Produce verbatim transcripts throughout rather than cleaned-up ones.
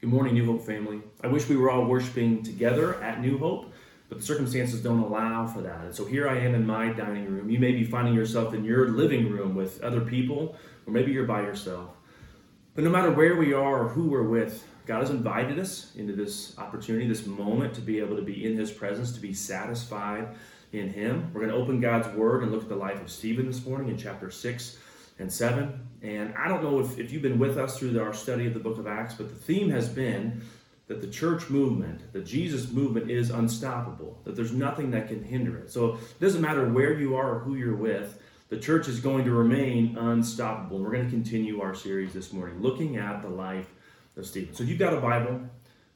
Good morning, New Hope family. I wish we were all worshiping together at New Hope, but the circumstances don't allow for that. And so here I am in my dining room. You may be finding yourself in your living room with other people, or maybe you're by yourself. But no matter where we are or who we're with, God has invited us into this opportunity, this moment to be able to be in His presence, to be satisfied in Him. We're going to open God's Word and look at the life of Stephen this morning in chapter six. And seven, and I don't know if, if you've been with us through the, our study of the book of Acts, but the theme has been that the church movement, the Jesus movement is unstoppable, that there's nothing that can hinder it. So it doesn't matter where you are or who you're with, the church is going to remain unstoppable. We're going to continue our series this morning, looking at the life of Stephen. So if you've got a Bible,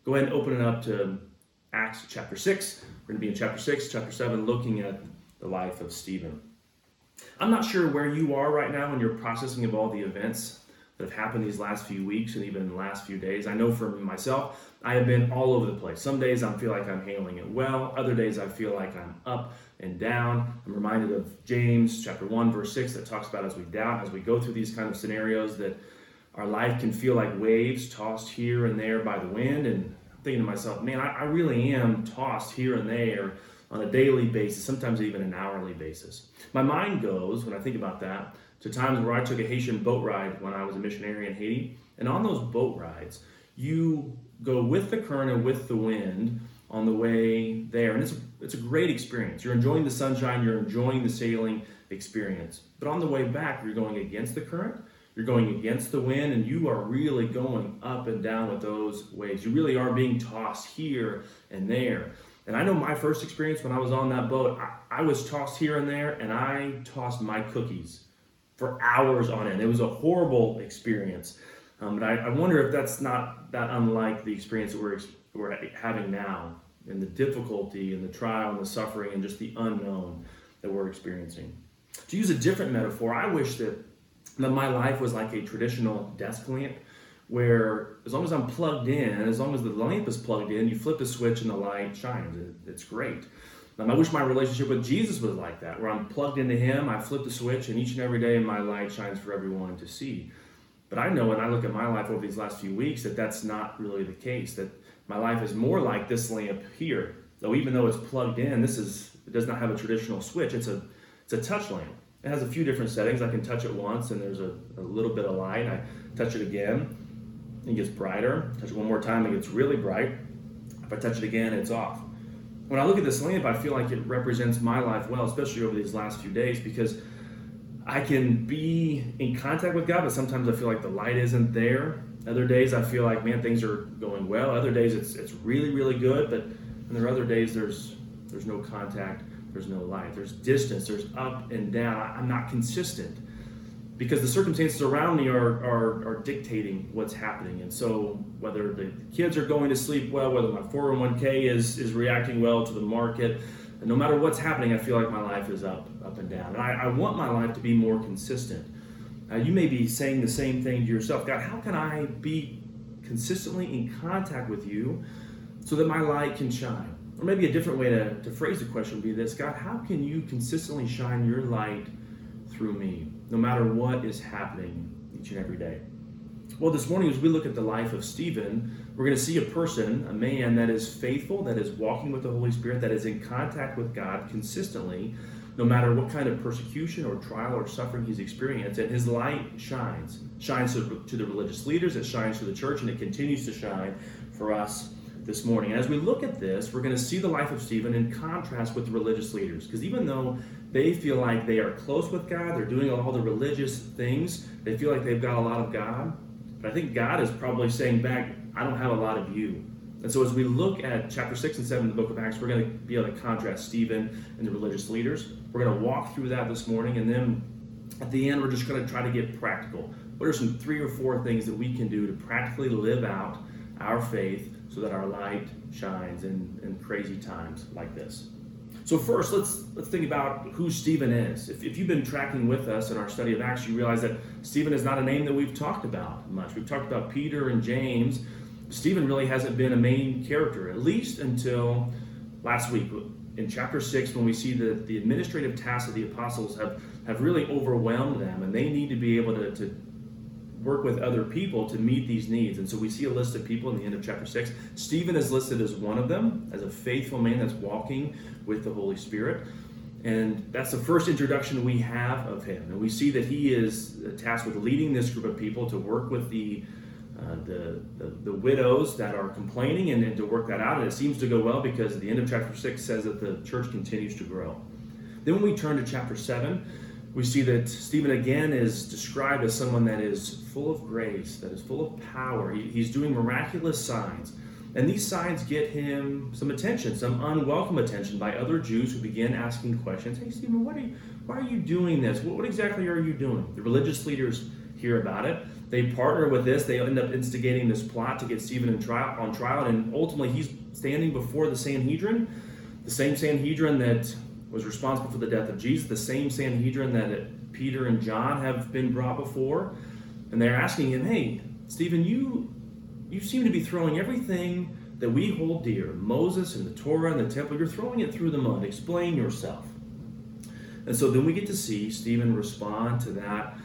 go ahead and open it up to Acts chapter six. We're going to be in chapter six, chapter seven, looking at the life of Stephen. I'm not sure where you are right now in your processing of all the events that have happened these last few weeks and even the last few days. I know for myself, I have been all over the place. Some days I feel like I'm handling it well. Other days I feel like I'm up and down. I'm reminded of James chapter one, verse six, that talks about as we doubt, as we go through these kind of scenarios, that our life can feel like waves tossed here and there by the wind. And I'm thinking to myself, man, I, I really am tossed here and there on a daily basis, sometimes even an hourly basis. My mind goes, when I think about that, to times where I took a Haitian boat ride when I was a missionary in Haiti. And on those boat rides, you go with the current and with the wind on the way there. And it's a, it's a great experience. You're enjoying the sunshine, you're enjoying the sailing experience. But on the way back, you're going against the current, you're going against the wind, and you are really going up and down with those waves. You really are being tossed here and there. And I know my first experience when I was on that boat, I, I was tossed here and there, and I tossed my cookies for hours on end. It was a horrible experience. Um, but I, I wonder if that's not that unlike the experience that we're, we're having now, and the difficulty and the trial and the suffering and just the unknown that we're experiencing. To use a different metaphor, I wish that, that my life was like a traditional desk lamp, where as long as I'm plugged in, as long as the lamp is plugged in, you flip the switch and the light shines. It, it's great. Um, I wish my relationship with Jesus was like that, where I'm plugged into Him, I flip the switch, and each and every day my light shines for everyone to see. But I know when I look at my life over these last few weeks that that's not really the case, that my life is more like this lamp here. Though even though it's plugged in, this is it does not have a traditional switch. It's a, it's a touch lamp. It has a few different settings. I can touch it once, and there's a, a little bit of light. I touch it again, it gets brighter. Touch it one more time, it gets really bright. If I touch it again, it's off. When I look at this lamp, I feel like it represents my life well, especially over these last few days, because I can be in contact with God, but sometimes I feel like the light isn't there. Other days I feel like, man, things are going well. Other days it's it's really, really good, but and there are other days there's there's no contact, there's no light, there's distance, there's up and down. I'm not consistent, because the circumstances around me are, are are dictating what's happening. And so whether the kids are going to sleep well, whether my four oh one k is is reacting well to the market, and no matter what's happening, I feel like my life is up, up and down. And I, I want my life to be more consistent. Uh, you may be saying the same thing to yourself. God, how can I be consistently in contact with you so that my light can shine? Or maybe a different way to, to phrase the question would be this: God, how can you consistently shine your light through me, no matter what is happening each and every day? Well, this morning as we look at the life of Stephen, we're going to see a person, a man that is faithful, that is walking with the Holy Spirit, that is in contact with God consistently, no matter what kind of persecution or trial or suffering he's experienced, and his light shines. Shines to, to the religious leaders, it shines to the church, and it continues to shine for us this morning. And as we look at this, we're going to see the life of Stephen in contrast with the religious leaders, because even though they feel like they are close with God, they're doing all the religious things, they feel like they've got a lot of God, but I think God is probably saying back, I don't have a lot of you. And so as we look at chapter six and seven of the book of Acts, we're going to be able to contrast Stephen and the religious leaders. We're going to walk through that this morning, and then at the end we're just going to try to get practical. What are some three or four things that we can do to practically live out our faith so that our light shines in, in crazy times like this? So first, let's let's think about who Stephen is. If, if you've been tracking with us in our study of Acts, you realize that Stephen is not a name that we've talked about much. We've talked about Peter and James. Stephen really hasn't been a main character, at least until last week in chapter six, when we see that the administrative tasks of the apostles have, have really overwhelmed them, and they need to be able to, to work with other people to meet these needs. And so we see a list of people in the end of chapter six. Stephen is listed as one of them, as a faithful man that's walking with the Holy Spirit. And that's the first introduction we have of him. And we see that he is tasked with leading this group of people to work with the uh, the, the the widows that are complaining and, and to work that out. And it seems to go well, because at the end of chapter six says that the church continues to grow. Then when we turn to chapter seven, we see that Stephen again is described as someone that is full of grace, that is full of power. He, he's doing miraculous signs. And these signs get him some attention, some unwelcome attention by other Jews who begin asking questions. Hey, Stephen, what are you, why are you doing this? What, what exactly are you doing? The religious leaders hear about it. They partner with this. They end up instigating this plot to get Stephen in trial, on trial. And ultimately, he's standing before the Sanhedrin, the same Sanhedrin that was responsible for the death of Jesus, the same Sanhedrin that Peter and John have been brought before. And they're asking him, hey, Stephen, you you seem to be throwing everything that we hold dear, Moses and the Torah and the temple, you're throwing it through the mud. Explain yourself. And so then we get to see Stephen respond to that.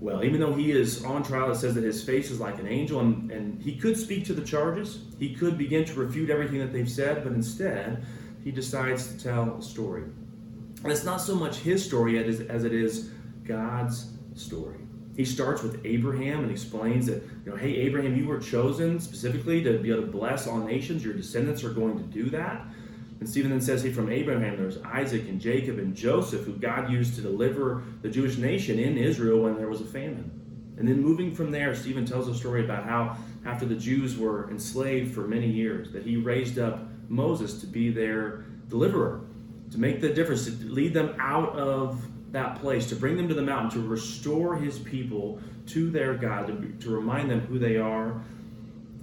Well, even though he is on trial, it says that his face is like an angel, and, and he could speak to the charges. He could begin to refute everything that they've said, but instead he decides to tell a story. And it's not so much his story as, as it is God's story. He starts with Abraham and explains that, you know, hey, Abraham, you were chosen specifically to be able to bless all nations. Your descendants are going to do that. And Stephen then says, hey, from Abraham, there's Isaac and Jacob and Joseph, who God used to deliver the Jewish nation in Israel when there was a famine. And then moving from there, Stephen tells a story about how after the Jews were enslaved for many years, that he raised up Moses to be their deliverer, to make the difference, to lead them out of that place, to bring them to the mountain, to restore his people to their God, to, to remind them who they are,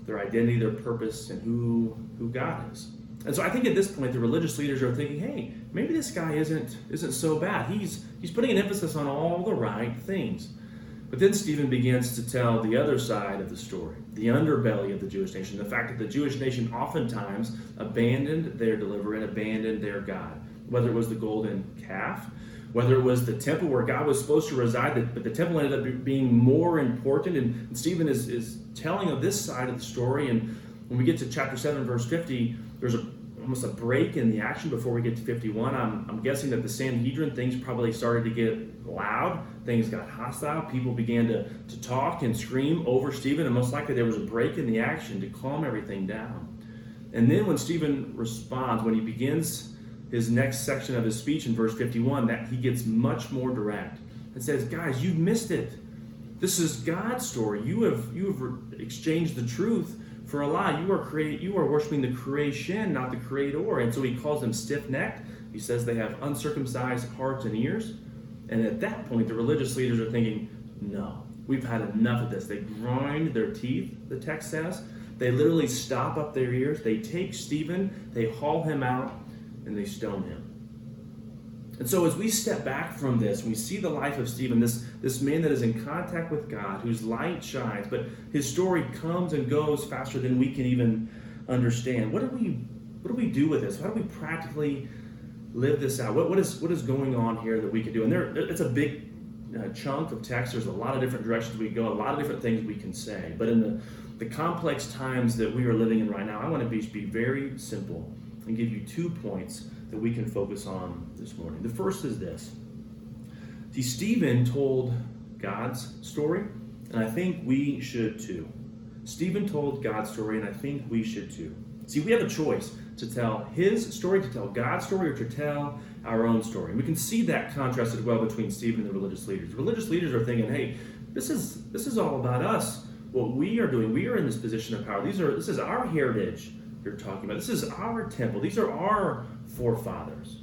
their identity, their purpose, and who who God is. And so I think at this point the religious leaders are thinking, hey, maybe this guy isn't isn't so bad. He's he's putting an emphasis on all the right things. But then Stephen begins to tell the other side of the story, the underbelly of the Jewish nation, the fact that the Jewish nation oftentimes abandoned their deliverer and abandoned their God, whether it was the golden calf, whether it was the temple where God was supposed to reside, but the temple ended up being more important. And Stephen is, is telling of this side of the story. And when we get to chapter seven, verse fifty, there's a, almost a break in the action before we get to fifty-one. I'm, I'm guessing that the Sanhedrin, things probably started to get loud. Things got hostile. People began to, to talk and scream over Stephen. And most likely there was a break in the action to calm everything down. And then when Stephen responds, when he begins his next section of his speech in verse fifty-one, that he gets much more direct. It says, guys, you've missed it. This is God's story. You have you have re- exchanged the truth for a lie. You are create, you are worshiping the creation, not the creator. And so he calls them stiff-necked. He says they have uncircumcised hearts and ears. And at that point, the religious leaders are thinking, no, we've had enough of this. They grind their teeth, the text says. They literally stop up their ears. They take Stephen, they haul him out, and they stone him. And so as we step back from this, we see the life of Stephen, this, this man that is in contact with God, whose light shines, but his story comes and goes faster than we can even understand. What do we what do we do with this? How do we practically live this out? What, what is what is going on here that we can do? And there, it's a big uh, chunk of text. There's a lot of different directions we go, a lot of different things we can say. But in the, the complex times that we are living in right now, I want to be, be very simple and give you two points that we can focus on this morning. The first is this. See, Stephen told God's story, and I think we should too. Stephen told God's story, and I think we should too. See, we have a choice to tell his story, to tell God's story, or to tell our own story. And we can see that contrasted well between Stephen and the religious leaders. The religious leaders are thinking, hey, this is this is all about us, what we are doing. We are in this position of power. These are this is our heritage you're talking about. This is our temple. These are our forefathers.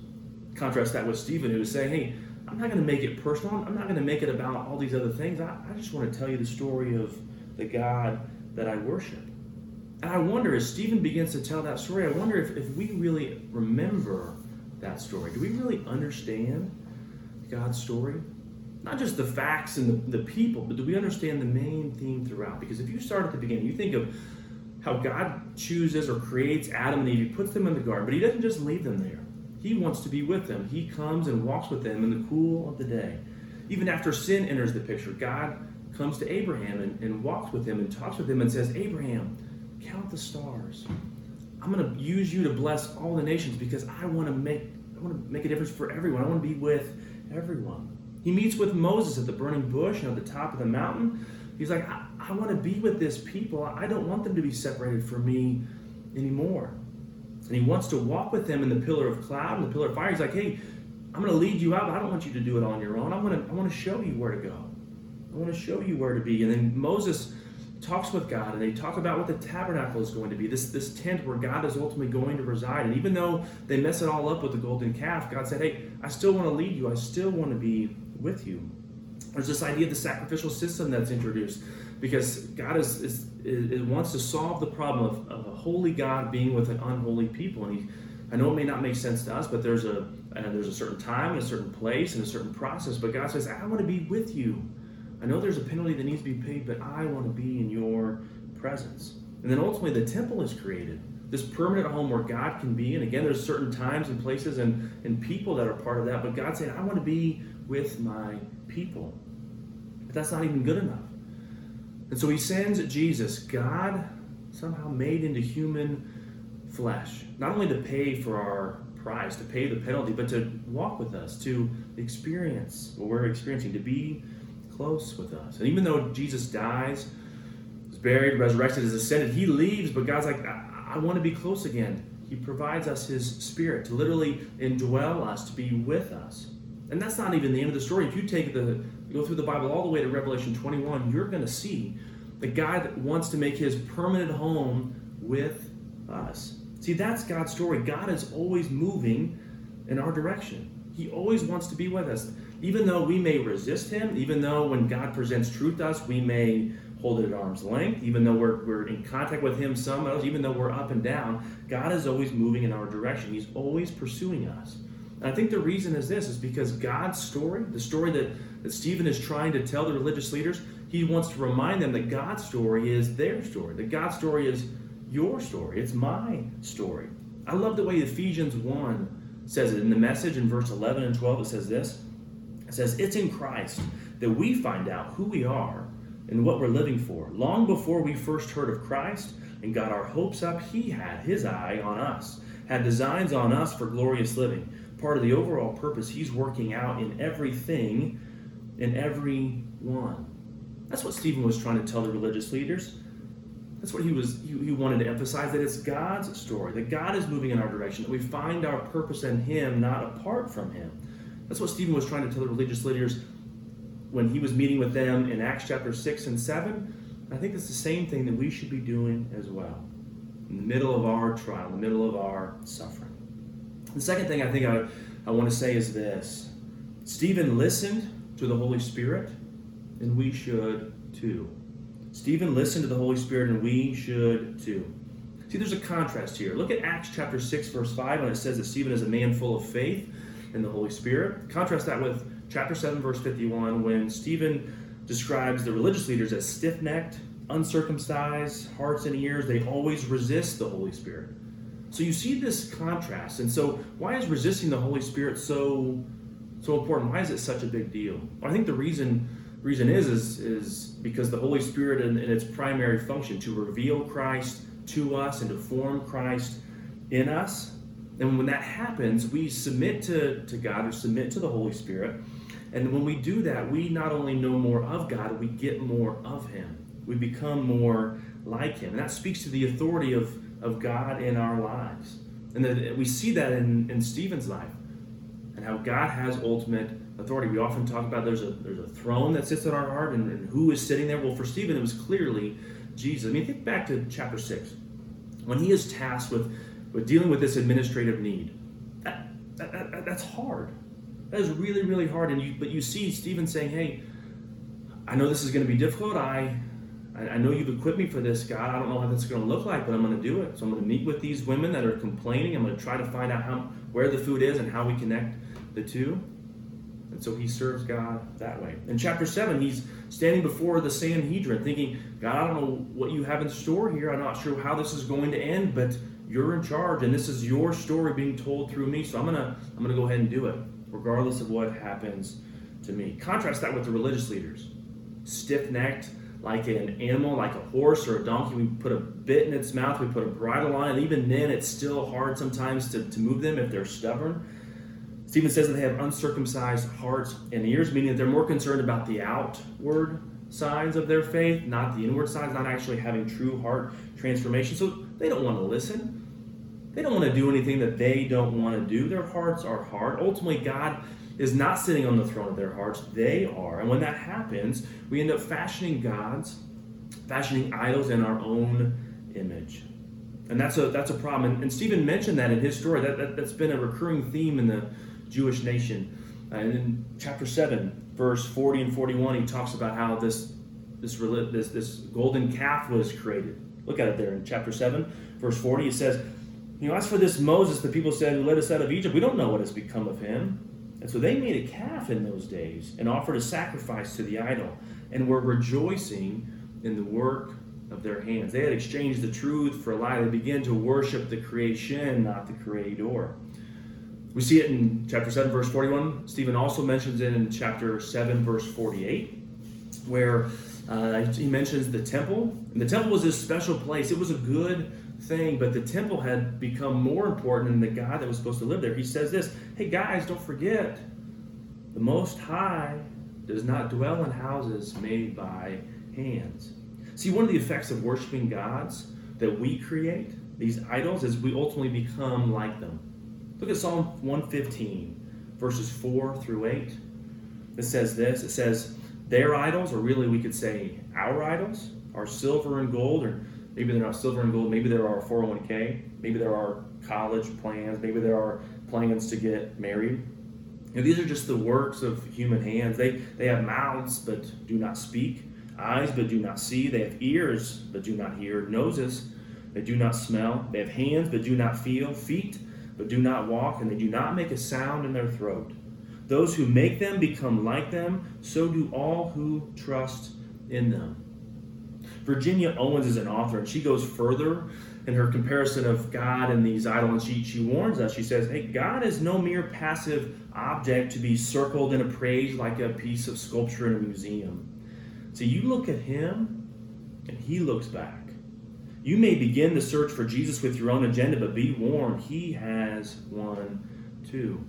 Contrast that with Stephen, who is saying, hey, I'm not going to make it personal. I'm not going to make it about all these other things. I, I just want to tell you the story of the God that I worship. And I wonder, as Stephen begins to tell that story, I wonder if, if we really remember that story. Do we really understand God's story? Not just the facts and the, the people, but do we understand the main theme throughout? Because if you start at the beginning, you think of how God chooses or creates Adam and Eve. He puts them in the garden, but he doesn't just leave them there. He wants to be with them. He comes and walks with them in the cool of the day. Even after sin enters the picture, God comes to Abraham and, and walks with him and talks with him and says, Abraham, count the stars. I'm going to use you to bless all the nations because I want to make I want to make a difference for everyone. I want to be with everyone. He meets with Moses at the burning bush and at the top of the mountain. He's like, I, I want to be with this people. I don't want them to be separated from me anymore. And he wants to walk with them in the pillar of cloud and the pillar of fire. He's like, hey, I'm going to lead you out, but I don't want you to do it on your own. I want to I want to show you where to go. I want to show you where to be. And then Moses talks with God, and they talk about what the tabernacle is going to be, this this tent where God is ultimately going to reside. And even though they mess it all up with the golden calf, God said, hey, I still want to lead you. I still want to be with you. There's this idea of the sacrificial system that's introduced because God is, is, is wants to solve the problem of, of a holy God being with an unholy people. And he, I know it may not make sense to us, but there's a uh, there's a certain time and a certain place and a certain process. But God says, I want to be with you. I know there's a penalty that needs to be paid, but I want to be in your presence. And then ultimately the temple is created, this permanent home where God can be. And again, there's certain times and places and, and people that are part of that, but God's saying, I want to be with my people. But that's not even good enough. And so he sends Jesus, God somehow made into human flesh, not only to pay for our price, to pay the penalty, but to walk with us, to experience what we're experiencing, to be close with us. And even though Jesus dies, is buried, resurrected, is ascended, he leaves, but God's like, I, I want to be close again. He provides us his spirit to literally indwell us, to be with us. And that's not even the end of the story. If you take the go through the Bible all the way to Revelation twenty-one, you're going to see that God wants to make his permanent home with us. See, that's God's story. God is always moving in our direction. He always wants to be with us. Even though we may resist him, even though when God presents truth to us, we may hold it at arm's length, even though we're, we're in contact with him some else, even though we're up and down, God is always moving in our direction. He's always pursuing us. And I think the reason is this, is because God's story, the story that, that Stephen is trying to tell the religious leaders, he wants to remind them that God's story is their story, that God's story is your story, it's my story. I love the way Ephesians one says it in the message in verse eleven and twelve, it says this, it says, it's in Christ that we find out who we are and what we're living for. Long before we first heard of Christ and got our hopes up, he had his eye on us, had designs on us for glorious living, part of the overall purpose he's working out in everything, in everyone. That's what Stephen was trying to tell the religious leaders. That's what he was. He, he wanted to emphasize, that it's God's story, that God is moving in our direction, that we find our purpose in him, not apart from him. That's what Stephen was trying to tell the religious leaders when he was meeting with them in Acts chapter six and seven. I think it's the same thing that we should be doing as well, in the middle of our trial, in the middle of our suffering. The second thing I think I, I want to say is this. Stephen listened to the Holy Spirit, and we should too. Stephen listened to the Holy Spirit, and we should too. See, there's a contrast here. Look at Acts chapter six, verse five, when it says that Stephen is a man full of faith and the Holy Spirit. Contrast that with chapter seven, verse fifty-one, when Stephen describes the religious leaders as stiff-necked, uncircumcised, hearts and ears. They always resist the Holy Spirit. So you see this contrast. And so why is resisting the Holy Spirit so so important? Why is it such a big deal? Well, I think the reason reason is, is, is because the Holy Spirit in, in its primary function, to reveal Christ to us and to form Christ in us. And when that happens, we submit to, to God, or submit to the Holy Spirit. And when we do that, we not only know more of God, we get more of him. We become more like him. And that speaks to the authority of, of God in our lives. And that we see that in, in Stephen's life, and how God has ultimate authority. We often talk about there's a there's a throne that sits in our heart, and, and who is sitting there? Well, for Stephen, it was clearly Jesus. I mean, think back to chapter six, when he is tasked with But dealing with this administrative need, that, that, that, that's hard. That is really, really hard. And you, but you see Stephen saying, hey, I know this is going to be difficult. I, I know you've equipped me for this, God. I don't know how this is going to look like, but I'm going to do it. So I'm going to meet with these women that are complaining. I'm going to try to find out how, where the food is and how we connect the two. And so he serves God that way. In chapter seven, he's standing before the Sanhedrin thinking, God, I don't know what you have in store here. I'm not sure how this is going to end, but you're in charge, and this is your story being told through me, so I'm gonna I'm gonna go ahead and do it, regardless of what happens to me. Contrast that with the religious leaders. stiff-necked, like an animal, like a horse or a donkey. We put a bit in its mouth, we put a bridle on it. Even then, it's still hard sometimes to, to move them if they're stubborn. Stephen says that they have uncircumcised hearts and ears, meaning that they're more concerned about the outward signs of their faith, not the inward signs, not actually having true heart transformation. So they don't want to listen. They don't want to do anything that they don't want to do. Their hearts are hard. Ultimately, God is not sitting on the throne of their hearts. They are. And when that happens, we end up fashioning gods, fashioning idols in our own image. And that's a that's a problem. And, and Stephen mentioned that in his story. That, that, that's been a recurring theme in the Jewish nation. And in chapter seven, verse forty and forty-one, he talks about how this this this, this golden calf was created. Look at it there in chapter seven, verse forty. It says, you know, as for this Moses, the people said, who led us out of Egypt, we don't know what has become of him. And so they made a calf in those days and offered a sacrifice to the idol and were rejoicing in the work of their hands. They had exchanged the truth for a lie. They began to worship the creation, not the creator. We see it in chapter seven, verse forty-one. Stephen also mentions it in chapter seven, verse forty-eight, where uh, he mentions the temple. And the temple was this special place. It was a good thing, but the temple had become more important than the God that was supposed to live there. He says this, hey guys, don't forget, the Most High does not dwell in houses made by hands. See, one of the effects of worshiping gods that we create, these idols, is we ultimately become like them. Look at Psalm one fifteen, verses four through eight. It says this, it says, their idols, or really we could say our idols, are silver and gold, or maybe they're not silver and gold, maybe there are four oh one k, maybe there are college plans, maybe there are plans to get married. You know, these are just the works of human hands. They they have mouths but do not speak, eyes but do not see, they have ears but do not hear, noses they do not smell, they have hands but do not feel, feet but do not walk, and they do not make a sound in their throat. Those who make them become like them, so do all who trust in them. Virginia Owens is an author, and she goes further in her comparison of God and these idols. And she, she warns us. She says, hey, God is no mere passive object to be circled and appraised like a piece of sculpture in a museum. So you look at him, and he looks back. You may begin the search for Jesus with your own agenda, but be warned, he has one too.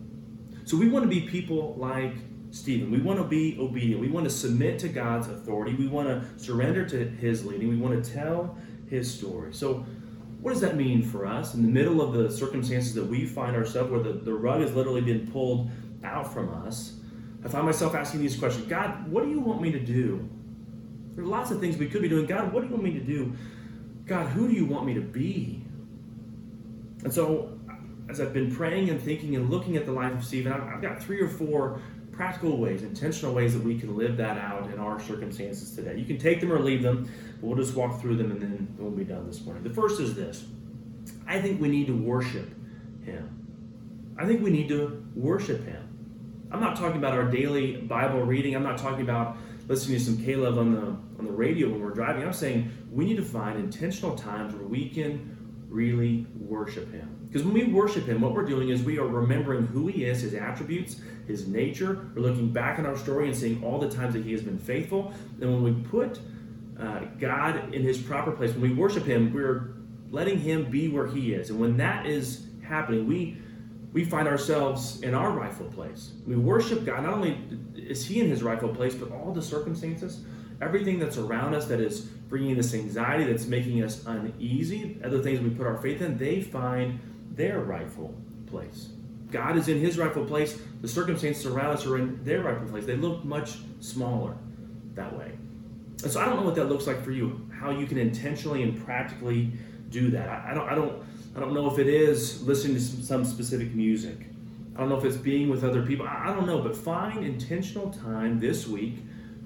So we want to be people like Stephen. We want to be obedient. We want to submit to God's authority. We want to surrender to his leading. We want to tell his story. So what does that mean for us in the middle of the circumstances that we find ourselves, where the, the rug has literally been pulled out from us? I find myself asking these questions. God, what do you want me to do? There are lots of things we could be doing. God, what do you want me to do? God, who do you want me to be? And so as I've been praying and thinking and looking at the life of Stephen, I've, I've got three or four practical ways, intentional ways that we can live that out in our circumstances today. You can take them or leave them, but we'll just walk through them and then we'll be done this morning. The first is this. I think we need to worship him. I think we need to worship him. I'm not talking about our daily Bible reading. I'm not talking about listening to some Caleb on the, on the radio when we're driving. I'm saying we need to find intentional times where we can really worship him. Because when we worship him, what we're doing is we are remembering who he is, his attributes, his nature. We're looking back in our story and seeing all the times that he has been faithful. And when we put uh, God in his proper place, when we worship him, we're letting him be where he is. And when that is happening, we we find ourselves in our rightful place. We worship God. Not only is he in his rightful place, but all the circumstances, everything that's around us that is bringing this anxiety, that's making us uneasy, other things we put our faith in, they find their rightful place. God is in his rightful place. The circumstances around us are in their rightful place. They look much smaller that way. And so I don't know what that looks like for you, how you can intentionally and practically do that. I, I don't I don't, I don't know if it is listening to some, some specific music. I don't know if it's being with other people. I, I don't know, but find intentional time this week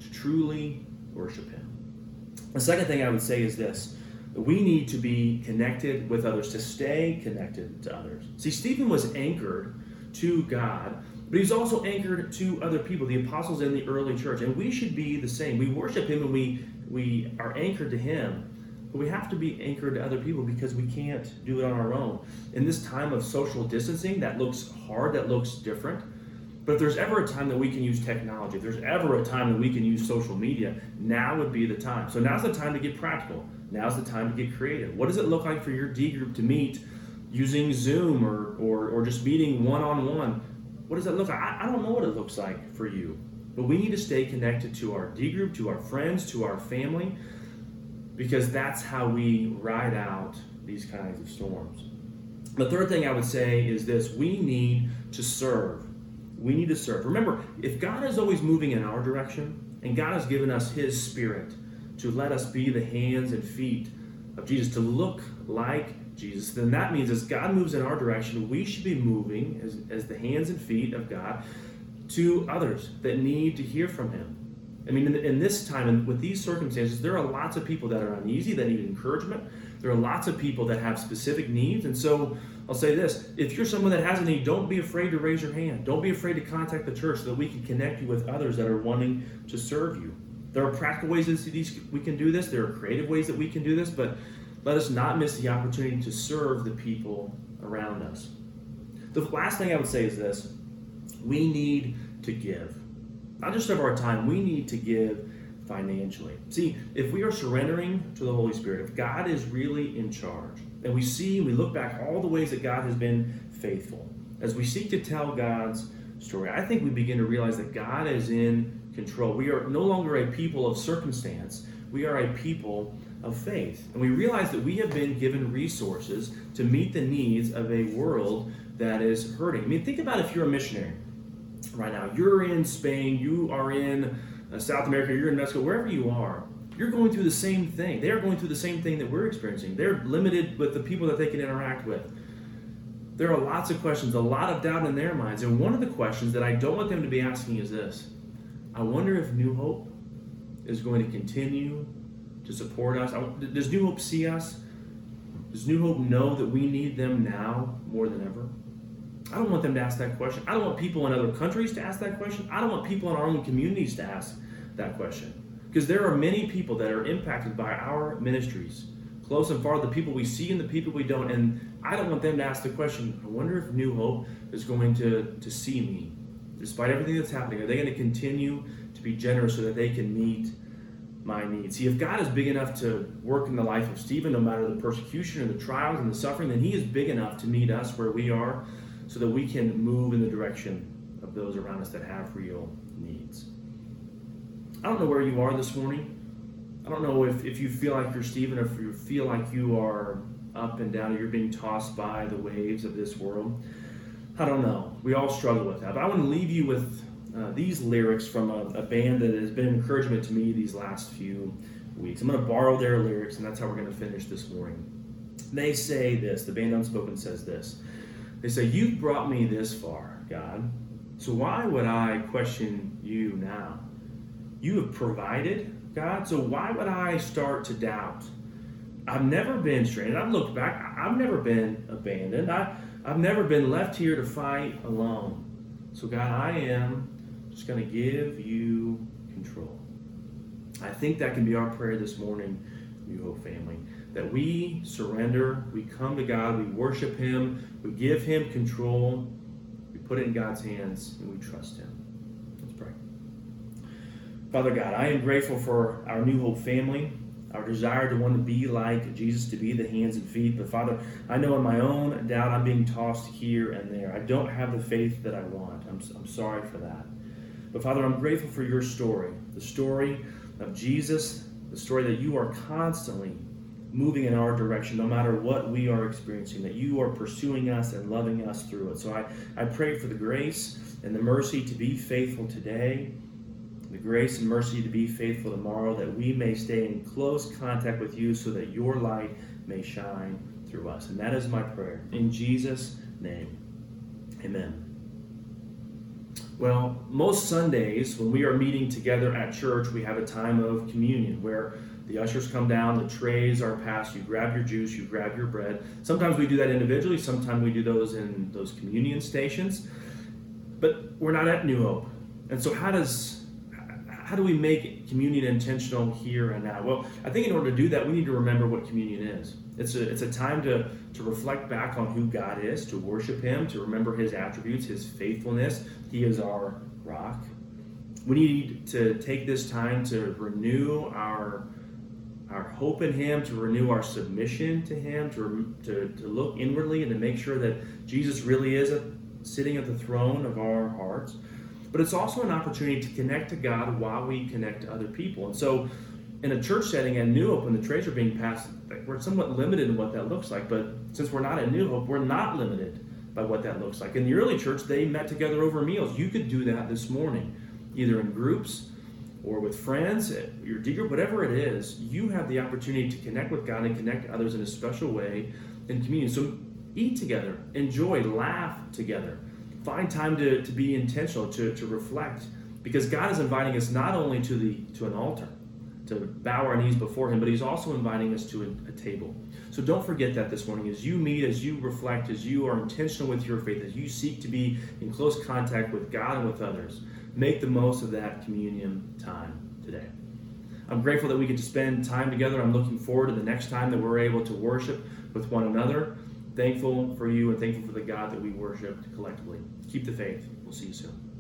to truly worship him. The second thing I would say is this. We need to be connected with others, to stay connected to others. See, Stephen was anchored to God, but he's also anchored to other people, the apostles in the early church. And we should be the same. We worship him and we, we are anchored to him, but we have to be anchored to other people because we can't do it on our own. In this time of social distancing, that looks hard, that looks different. But if there's ever a time that we can use technology, if there's ever a time that we can use social media, now would be the time. So now's the time to get practical. Now's the time to get creative. What does it look like for your D group to meet using Zoom or or, or just meeting one-on-one? What does that look like? I, I don't know what it looks like for you, but we need to stay connected to our D group, to our friends, to our family, because that's how we ride out these kinds of storms. The third thing I would say is this: we need to serve. We need to serve. Remember, if God is always moving in our direction, and God has given us His Spirit to let us be the hands and feet of Jesus, to look like Jesus, then that means as God moves in our direction, we should be moving as, as the hands and feet of God to others that need to hear from Him. I mean, in, in this time, and with these circumstances, there are lots of people that are uneasy, that need encouragement. There are lots of people that have specific needs. And so I'll say this: if you're someone that has a need, don't be afraid to raise your hand. Don't be afraid to contact the church so that we can connect you with others that are wanting to serve you. There are practical ways that we can do this. There are creative ways that we can do this, but let us not miss the opportunity to serve the people around us. The last thing I would say is this: we need to give. Not just of our time, we need to give financially. See, if we are surrendering to the Holy Spirit, if God is really in charge, and we see, we look back all the ways that God has been faithful, as we seek to tell God's story, I think we begin to realize that God is in control. We are no longer a people of circumstance. We are a people of faith. And we realize that we have been given resources to meet the needs of a world that is hurting. I mean, think about if you're a missionary right now. You're in Spain, you are in South America, you're in Mexico, wherever you are, you're going through the same thing. They're going through the same thing that we're experiencing. They're limited with the people that they can interact with. There are lots of questions, a lot of doubt in their minds. And one of the questions that I don't want them to be asking is this: I wonder if New Hope is going to continue to support us. Does New Hope see us? Does New Hope know that we need them now more than ever? I don't want them to ask that question. I don't want people in other countries to ask that question. I don't want people in our own communities to ask that question. Because there are many people that are impacted by our ministries, close and far, the people we see and the people we don't. And I don't want them to ask the question, I wonder if New Hope is going to, to see me. Despite everything that's happening, are they going to continue to be generous so that they can meet my needs? See, if God is big enough to work in the life of Stephen, no matter the persecution and the trials and the suffering, then He is big enough to meet us where we are, so that we can move in the direction of those around us that have real needs. I don't know where you are this morning. I don't know if, if you feel like you're Stephen, or if you feel like you are up and down, or you're being tossed by the waves of this world. I don't know. We all struggle with that. But I want to leave you with uh, these lyrics from a, a band that has been an encouragement to me these last few weeks. I'm going to borrow their lyrics, and that's how we're going to finish this morning. They say this, the band Unspoken says this. They say, you've brought me this far, God, so why would I question you now? You have provided, God, so why would I start to doubt? I've never been stranded. I've looked back. I've never been abandoned. I, I've never been left here to fight alone. So, God, I am just going to give you control. I think that can be our prayer this morning, New Hope family. That we surrender, we come to God, we worship Him, we give Him control, we put it in God's hands, and we trust Him. Let's pray. Father God, I am grateful for our New Hope family, our desire to want to be like Jesus, to be the hands and feet. But Father, I know in my own doubt I'm being tossed here and there. I don't have the faith that I want. I'm, I'm sorry for that. But Father, I'm grateful for your story, the story of Jesus, the story that you are constantly moving in our direction, no matter what we are experiencing, that you are pursuing us and loving us through it. So I, I pray for the grace and the mercy to be faithful today, the grace and mercy to be faithful tomorrow, that we may stay in close contact with you so that your light may shine through us. And that is my prayer. In Jesus' name, amen. Well, most Sundays when we are meeting together at church, we have a time of communion where the ushers come down, the trays are passed, you grab your juice, you grab your bread. Sometimes we do that individually, sometimes we do those in those communion stations, but we're not at New Hope. And so how does, how do we make communion intentional here and now? Well, I think in order to do that, we need to remember what communion is. It's a it's a time to, to reflect back on who God is, to worship him, to remember his attributes, his faithfulness. He is our rock. We need to take this time to renew our our hope in him, to renew our submission to him, to, to, to look inwardly and to make sure that Jesus really is sitting at the throne of our hearts. But it's also an opportunity to connect to God while we connect to other people. And so in a church setting at New Hope, when the trays are being passed, we're somewhat limited in what that looks like. But since we're not at New Hope, we're not limited by what that looks like. In the early church, they met together over meals. You could do that this morning, either in groups or with friends, your D group, whatever it is. You have the opportunity to connect with God and connect to others in a special way in communion. So eat together, enjoy, laugh together. Find time to, to be intentional, to, to reflect, because God is inviting us not only to the to an altar, to bow our knees before him, but he's also inviting us to a, a table. So don't forget that this morning. As you meet, as you reflect, as you are intentional with your faith, as you seek to be in close contact with God and with others, make the most of that communion time today. I'm grateful that we get to spend time together. I'm looking forward to the next time that we're able to worship with one another. Thankful for you and thankful for the God that we worship collectively. Keep the faith. We'll see you soon.